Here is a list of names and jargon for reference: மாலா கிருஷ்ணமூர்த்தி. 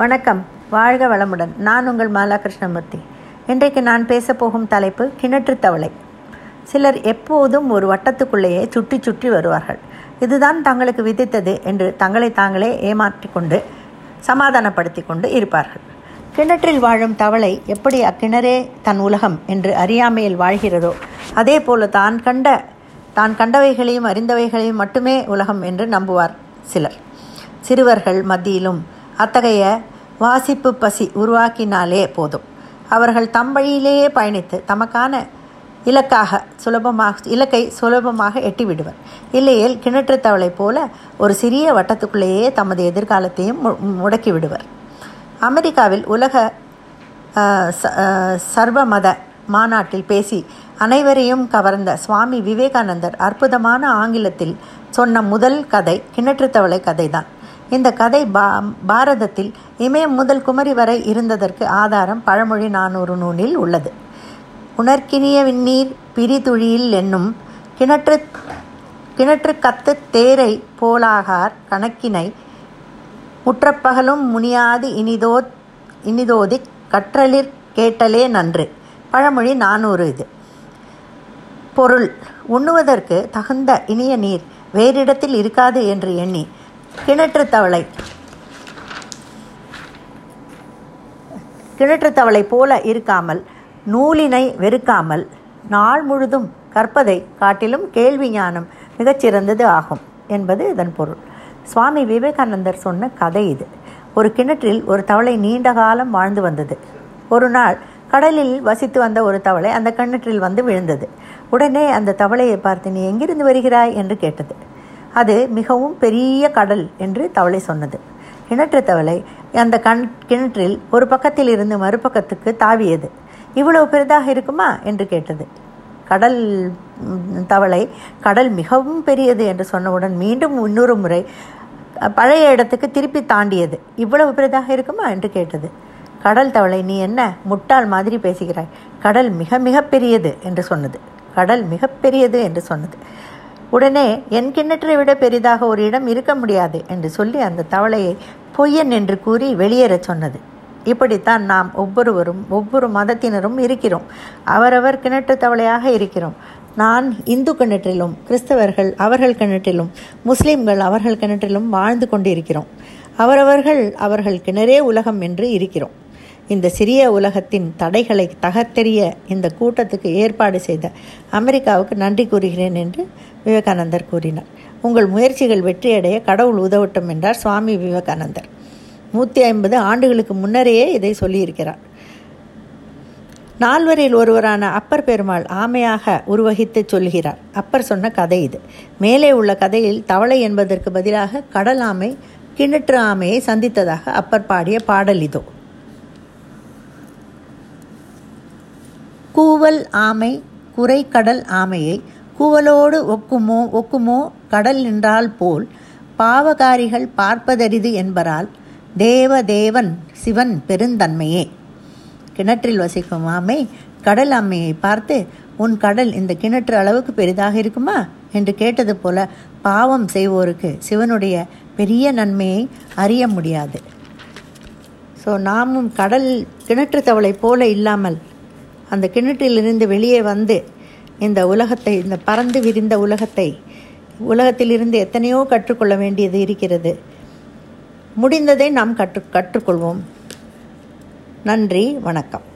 வணக்கம், வாழ்க வளமுடன். நான் உங்கள் மாலா கிருஷ்ணமூர்த்தி. இன்றைக்கு நான் பேசப்போகும் தலைப்பு கிணற்று தவளை. சிலர் எப்போதும் ஒரு வட்டத்துக்குள்ளேயே சுற்றி சுற்றி வருவார்கள். இதுதான் தங்களுக்கு விதித்தது என்று தங்களை தாங்களே ஏமாற்றி கொண்டு சமாதானப்படுத்தி கொண்டு இருப்பார்கள். கிணற்றில் வாழும் தவளை எப்படி அக்கிணரே தன் உலகம் என்று அறியாமையில் வாழ்கிறதோ அதே போல தான் கண்டவைகளையும் அறிந்தவைகளையும் மட்டுமே உலகம் என்று நம்புவார் சிலர். சிறுவர்கள் மத்தியிலும் அத்தகைய வாசிப்பு பசி உருவாக்கினாலே போதும், அவர்கள் தம்பழியிலேயே பயணித்து தமக்கான இலக்கை சுலபமாக எட்டிவிடுவர். இல்லையில் கிணற்று தவளை போல ஒரு சிறிய வட்டத்துக்குள்ளேயே தமது எதிர்காலத்தையும் முடக்கிவிடுவர். அமெரிக்காவில் உலக சர்வமத மாநாட்டில் பேசி அனைவரையும் கவர்ந்த சுவாமி விவேகானந்தர் அற்புதமான ஆங்கிலத்தில் சொன்ன முதல் கதை கிணற்று தவளை கதைதான். இந்த கதை பாரதத்தில் இமயம் முதல் குமரி வரை இருந்ததற்கு ஆதாரம் பழமொழி 400 நூலில் உள்ளது. உணர்கினிய விண்ணீர் பிரிதுழியில் என்னும் கிணற்று கத்து தேரை போலாகார் கணக்கினை முற்றப்பகலும் முனியாது இனிதோதி கற்றலிற் கேட்டலே நன்று. பழமொழி 400 இது. பொருள்: உண்ணுவதற்கு தகுந்த இனிய நீர் வேறிடத்தில் இருக்காது என்று எண்ணி கிணற்று தவளை போல இருக்காமல், நூலினை வெறுக்காமல், நாள் முழுதும் கற்பதை காட்டிலும் கேள்வி ஞானம் மிகச்சிறந்தது ஆகும் என்பது இதன் பொருள். சுவாமி விவேகானந்தர் சொன்ன கதை இது. ஒரு கிணற்றில் ஒரு தவளை நீண்ட காலம் வாழ்ந்து வந்தது. ஒரு நாள் கடலில் வசித்து வந்த ஒரு தவளை அந்த கிணற்றில் வந்து விழுந்தது. உடனே அந்த தவளையை பார்த்து, "நீ எங்கிருந்து வருகிறாய்?" என்று கேட்டது. அது மிகவும் பெரிய கடல் என்று தவளை சொன்னது. கிணற்று தவளை அந்த கிணற்றில் ஒரு பக்கத்தில் இருந்து மறுபக்கத்துக்கு தாவியது. "இவ்வளவு பெரிதாக இருக்குமா?" என்று கேட்டது. கடல் மிகவும் பெரியது என்று சொன்னவுடன் மீண்டும் 300 முறை பழைய இடத்துக்கு திருப்பி தாண்டியது. "இவ்வளவு பெரிதாக இருக்குமா?" என்று கேட்டது. கடல் தவளை, "நீ என்ன முட்டாள் மாதிரி பேசுகிறாய், கடல் மிக மிக பெரியது" என்று சொன்னது. உடனே, "என் கிணற்றை விட பெரிதாக ஒரு இடம் இருக்க முடியாது" என்று சொல்லி அந்த தவளையை பொய்யன் என்று கூறி வெளியேறச் சொன்னது. இப்படித்தான் நாம் ஒவ்வொருவரும் ஒவ்வொரு மதத்தினரும் இருக்கிறோம். அவரவர் கிணற்று தவளையாக இருக்கிறோம். நான் இந்து கிணற்றிலும், கிறிஸ்தவர்கள் அவர்கள் கிணற்றிலும், முஸ்லீம்கள் அவர்கள் கிணற்றிலும் வாழ்ந்து கொண்டிருக்கிறோம். அவர்கள் கிணறே உலகம் என்று இருக்கிறோம். இந்த சிறிய உலகத்தின் தடைகளை தகர்த்தெறிய இந்த கூட்டத்துக்கு ஏற்பாடு செய்த அமெரிக்காவுக்கு நன்றி கூறுகிறேன் என்று விவேகானந்தர் கூறினார். உங்கள் முயற்சிகள் வெற்றியடைய கடவுள் உதவட்டும் என்றார் சுவாமி விவேகானந்தர். 150 ஆண்டுகளுக்கு முன்னரேயே இதை சொல்லியிருக்கிறார். நால்வரில் ஒருவரான அப்பர் பெருமாள் ஆமையாக உருவகித்து சொல்கிறார். அப்பர் சொன்ன கதை இது. மேலே உள்ள கதையில் தவளை என்பதற்கு பதிலாக கடல் ஆமை கிணற்று ஆமையை சந்தித்ததாக அப்பர் பாடிய பாடல் இதோ: கூவல் ஆமை குறை கடல் ஆமையை கூவலோடு ஒக்குமோ கடல் நின்றால் போல் பாவகாரிகள் பார்ப்பதரிது என்பரால் தேவதேவன் சிவன் பெருந்தன்மையே. கிணற்றில் வசிக்கும் ஆமை கடல் ஆமையை பார்த்து, "உன் கடல் இந்த கிணற்று அளவுக்கு பெரிதாக இருக்குமா?" என்று கேட்டது போல பாவம் செய்வோருக்கு சிவனுடைய பெரிய நன்மையை அறிய முடியாது. நாமும் கிணற்று தவளை போல இல்லாமல் அந்த கிணற்றிலிருந்து வெளியே வந்து இந்த உலகத்தை, இந்த பறந்து விரிந்த உலகத்திலிருந்து எத்தனையோ கற்றுக்கொள்ள வேண்டியது இருக்கிறது. முடிந்ததை நாம் கற்றுக்கொள்வோம். நன்றி, வணக்கம்.